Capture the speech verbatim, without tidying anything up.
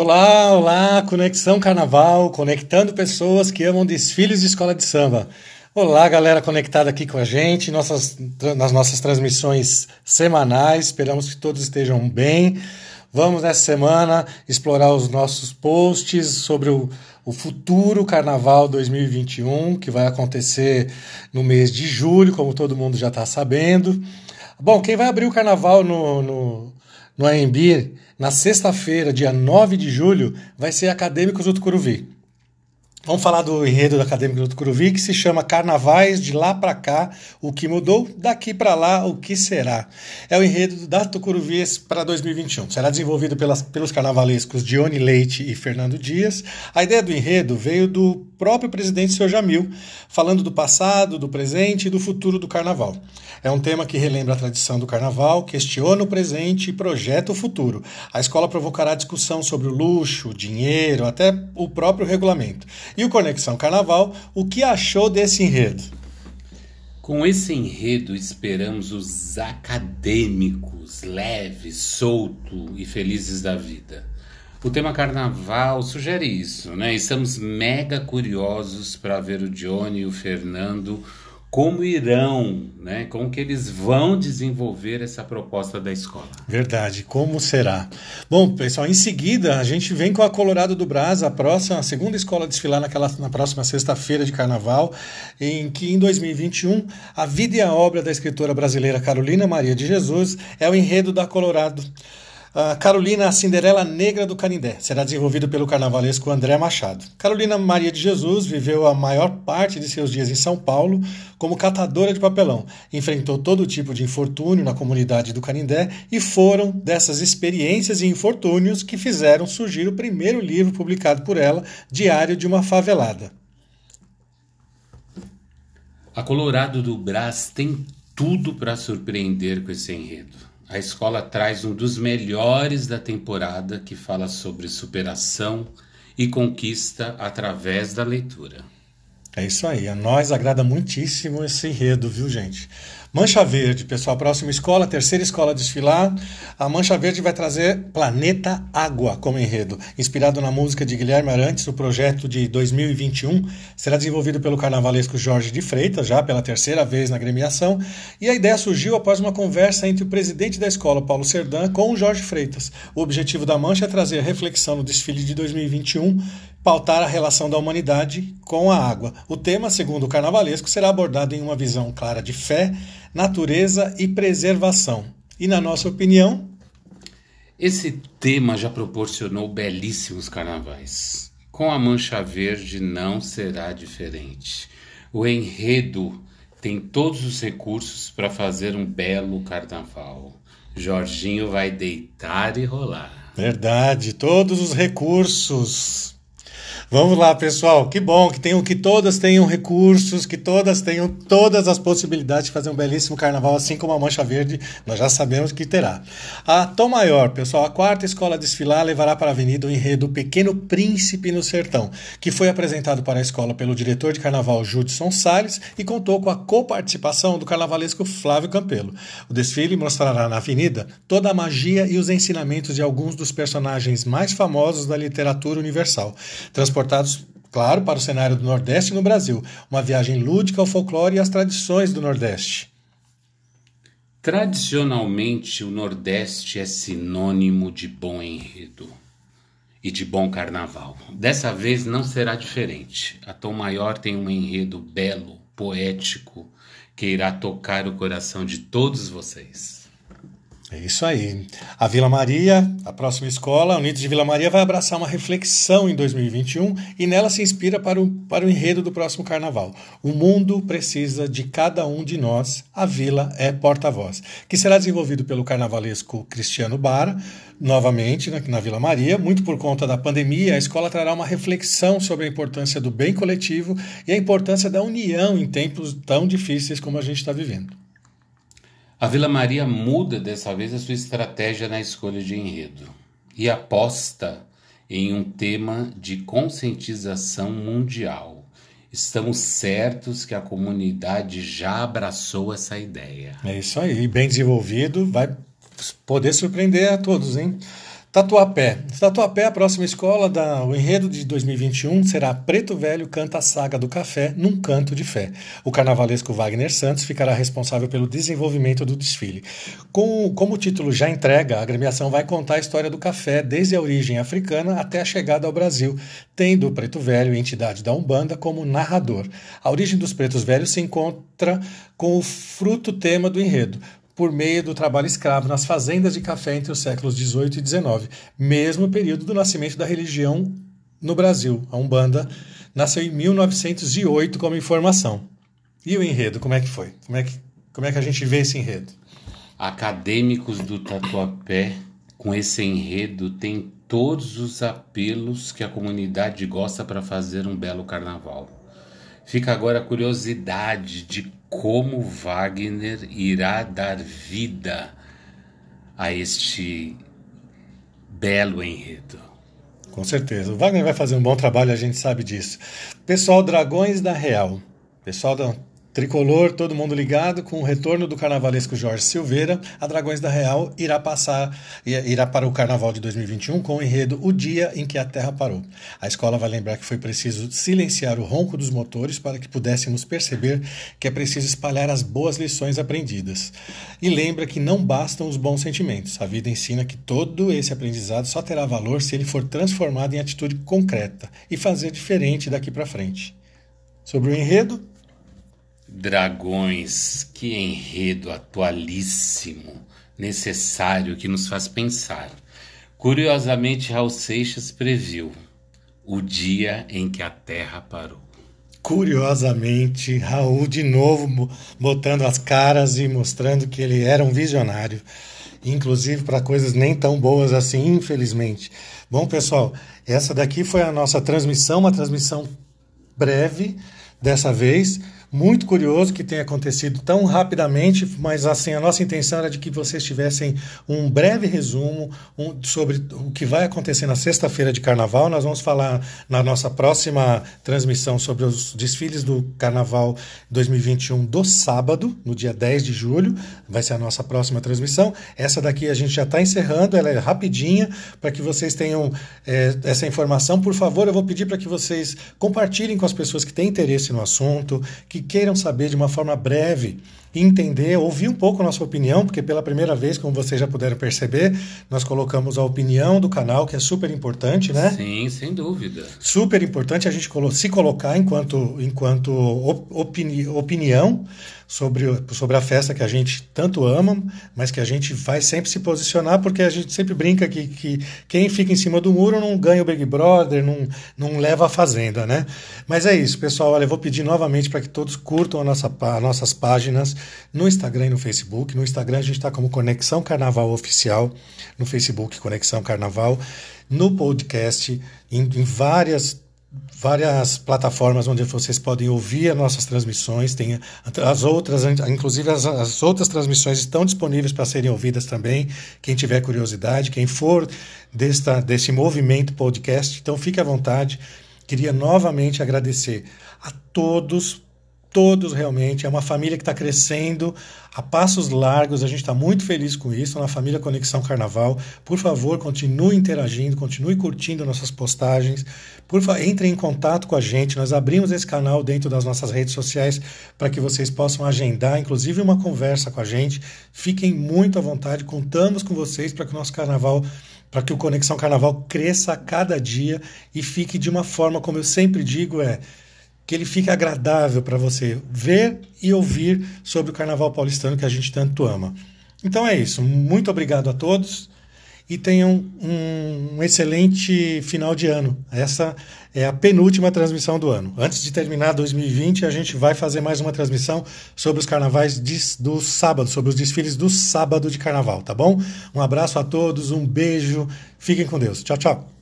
Olá, olá, Conexão Carnaval, conectando pessoas que amam desfiles de escola de samba. Olá, galera conectada aqui com a gente, nossas, nas nossas transmissões semanais, esperamos que todos estejam bem. Vamos, nessa semana, explorar os nossos posts sobre o, o futuro Carnaval dois mil e vinte e um, que vai acontecer no mês de julho, como todo mundo já está sabendo. Bom, quem vai abrir o Carnaval no... no No A M B, na sexta-feira, dia nove de julho, vai ser Acadêmicos do Tucuruvi. Vamos falar do enredo do Acadêmicos do Tucuruvi, que se chama Carnavais de Lá Pra Cá, o que mudou, daqui pra lá, o que será. É o enredo da Tucuruvi para dois mil e vinte e um. Será desenvolvido pelas, pelos carnavalescos Dionny Leite e Fernando Dias. A ideia do enredo veio do próprio presidente senhor Jamil, falando do passado, do presente e do futuro do carnaval. É um tema que relembra a tradição do carnaval, questiona o presente e projeta o futuro. A escola provocará discussão sobre o luxo, o dinheiro, até o próprio regulamento. E o Conexão Carnaval, o que achou desse enredo? Com esse enredo esperamos os acadêmicos leves, soltos e felizes da vida. O tema carnaval sugere isso, né? Estamos mega curiosos para ver o Dionny e o Fernando como irão, né? Como que eles vão desenvolver essa proposta da escola. Verdade, como será? Bom, pessoal, em seguida a gente vem com a Colorado do Brás, a próxima, a segunda escola a desfilar naquela, na próxima sexta-feira de carnaval, em que em dois mil e vinte e um a vida e a obra da escritora brasileira Carolina Maria de Jesus é o enredo da Colorado. Uh, Carolina, a Cinderela Negra do Canindé, será desenvolvido pelo carnavalesco André Machado. Carolina Maria de Jesus viveu a maior parte de seus dias em São Paulo como catadora de papelão. Enfrentou todo tipo de infortúnio na comunidade do Canindé e foram dessas experiências e infortúnios que fizeram surgir o primeiro livro publicado por ela, Diário de uma Favelada. A Colorado do Brás tem tudo para surpreender com esse enredo. A escola traz um dos melhores da temporada que fala sobre superação e conquista através da leitura. É isso aí, a nós agrada muitíssimo esse enredo, viu, gente? Mancha Verde, pessoal, a próxima escola, a terceira escola a desfilar, a Mancha Verde vai trazer Planeta Água como enredo. Inspirado na música de Guilherme Arantes, o projeto de dois mil e vinte e um será desenvolvido pelo carnavalesco Jorge de Freitas, já pela terceira vez na gremiação, e a ideia surgiu após uma conversa entre o presidente da escola, Paulo Cerdã, com o Jorge Freitas. O objetivo da Mancha é trazer reflexão no desfile de dois mil e vinte e um, pautar a relação da humanidade com a água. O tema, segundo o carnavalesco, será abordado em uma visão clara de fé, natureza e preservação. E na nossa opinião, esse tema já proporcionou belíssimos carnavais. Com a Mancha Verde não será diferente. O enredo tem todos os recursos para fazer um belo carnaval. Jorginho vai deitar e rolar. Verdade, todos os recursos. Vamos lá, pessoal, que bom que, tenham, que todas tenham recursos, que todas tenham todas as possibilidades de fazer um belíssimo carnaval, assim como a Mancha Verde, nós já sabemos que terá. A Tom Maior, pessoal, a quarta escola a desfilar levará para a avenida o enredo Pequeno Príncipe no Sertão, que foi apresentado para a escola pelo diretor de carnaval Judson Salles e contou com a coparticipação do carnavalesco Flávio Campelo. O desfile mostrará na avenida toda a magia e os ensinamentos de alguns dos personagens mais famosos da literatura universal, transportados, claro, para o cenário do Nordeste no Brasil. Uma viagem lúdica ao folclore e às tradições do Nordeste. Tradicionalmente, o Nordeste é sinônimo de bom enredo e de bom carnaval. Dessa vez não será diferente. A Tom Maior tem um enredo belo, poético, que irá tocar o coração de todos vocês. É isso aí. A Vila Maria, a próxima escola, a Unidos de Vila Maria, vai abraçar uma reflexão em dois mil e vinte e um e nela se inspira para o, para o enredo do próximo carnaval. O mundo precisa de cada um de nós, a vila é porta-voz, que será desenvolvido pelo carnavalesco Cristiano Barra, novamente na, na Vila Maria. Muito por conta da pandemia, a escola trará uma reflexão sobre a importância do bem coletivo e a importância da união em tempos tão difíceis como a gente está vivendo. A Vila Maria muda dessa vez a sua estratégia na escolha de enredo e aposta em um tema de conscientização mundial. Estamos certos que a comunidade já abraçou essa ideia. É isso aí, bem desenvolvido, vai poder surpreender a todos, hein? Tatuapé. Tatuapé, a próxima escola, da, o enredo de dois mil e vinte e um será Preto Velho canta a saga do café num canto de fé. O carnavalesco Wagner Santos ficará responsável pelo desenvolvimento do desfile. Com, como o título já entrega, a agremiação vai contar a história do café desde a origem africana até a chegada ao Brasil, tendo o Preto Velho, entidade da Umbanda, como narrador. A origem dos Pretos Velhos se encontra com o fruto tema do enredo, por meio do trabalho escravo nas fazendas de café entre os séculos dezoito e dezenove, mesmo período do nascimento da religião no Brasil. A Umbanda nasceu em mil novecentos e oito como informação. E o enredo, como é que foi? Como é que, como é que a gente vê esse enredo? Acadêmicos do Tatuapé, com esse enredo, tem todos os apelos que a comunidade gosta para fazer um belo carnaval. Fica agora a curiosidade de como Wagner irá dar vida a este belo enredo. Com certeza. O Wagner vai fazer um bom trabalho, a gente sabe disso. Pessoal, Dragões da Real. Pessoal da Tricolor, todo mundo ligado, com o retorno do carnavalesco Jorge Silveira, a Dragões da Real irá passar, irá para o Carnaval de dois mil e vinte e um com o enredo O Dia em que a Terra Parou. A escola vai lembrar que foi preciso silenciar o ronco dos motores para que pudéssemos perceber que é preciso espalhar as boas lições aprendidas. E lembra que não bastam os bons sentimentos. A vida ensina que todo esse aprendizado só terá valor se ele for transformado em atitude concreta e fazer diferente daqui para frente. Sobre o enredo... Dragões, que enredo atualíssimo, necessário, que nos faz pensar. Curiosamente, Raul Seixas previu o dia em que a Terra parou. Curiosamente, Raul de novo botando as caras e mostrando que ele era um visionário, inclusive para coisas nem tão boas assim, infelizmente. Bom, pessoal, essa daqui foi a nossa transmissão, uma transmissão breve dessa vez. Muito curioso que tenha acontecido tão rapidamente, mas assim, a nossa intenção era de que vocês tivessem um breve resumo um, sobre o que vai acontecer na sexta-feira de carnaval. Nós vamos falar na nossa próxima transmissão sobre os desfiles do carnaval dois mil e vinte e um do sábado, no dia dez de julho, vai ser a nossa próxima transmissão. Essa daqui a gente já está encerrando, ela é rapidinha, para que vocês tenham é, essa informação. Por favor, eu vou pedir para que vocês compartilhem com as pessoas que têm interesse no assunto, que que queiram saber de uma forma breve, entender, ouvir um pouco a nossa opinião, porque pela primeira vez, como vocês já puderam perceber, nós colocamos a opinião do canal, que é super importante, né? Sim, sem dúvida. Super importante a gente se colocar enquanto, enquanto opini, opinião sobre, sobre a festa que a gente tanto ama, mas que a gente vai sempre se posicionar, porque a gente sempre brinca que, que quem fica em cima do muro não ganha o Big Brother, não, não leva a fazenda, né? Mas é isso, pessoal. Olha, eu vou pedir novamente para que todos curtam a nossa, as nossas páginas no Instagram e no Facebook. No Instagram a gente está como Conexão Carnaval Oficial, no Facebook Conexão Carnaval, no podcast, em, em várias várias plataformas onde vocês podem ouvir as nossas transmissões. Tem as outras, inclusive as, as outras transmissões estão disponíveis para serem ouvidas também, quem tiver curiosidade, quem for desta, desse movimento podcast, então fique à vontade. Queria novamente agradecer a todos Todos realmente, é uma família que está crescendo a passos largos, a gente está muito feliz com isso, na família Conexão Carnaval. Por favor, continue interagindo, continue curtindo nossas postagens, por favor, entre em contato com a gente, nós abrimos esse canal dentro das nossas redes sociais para que vocês possam agendar, inclusive uma conversa com a gente. Fiquem muito à vontade, contamos com vocês para que o nosso carnaval... para que o Conexão Carnaval cresça a cada dia e fique de uma forma, como eu sempre digo, é... que ele fique agradável para você ver e ouvir sobre o Carnaval paulistano que a gente tanto ama. Então é isso, muito obrigado a todos e tenham um excelente final de ano. Essa é a penúltima transmissão do ano. Antes de terminar dois mil e vinte, a gente vai fazer mais uma transmissão sobre os carnavais do sábado, sobre os desfiles do sábado de carnaval, tá bom? Um abraço a todos, um beijo, fiquem com Deus. Tchau, tchau.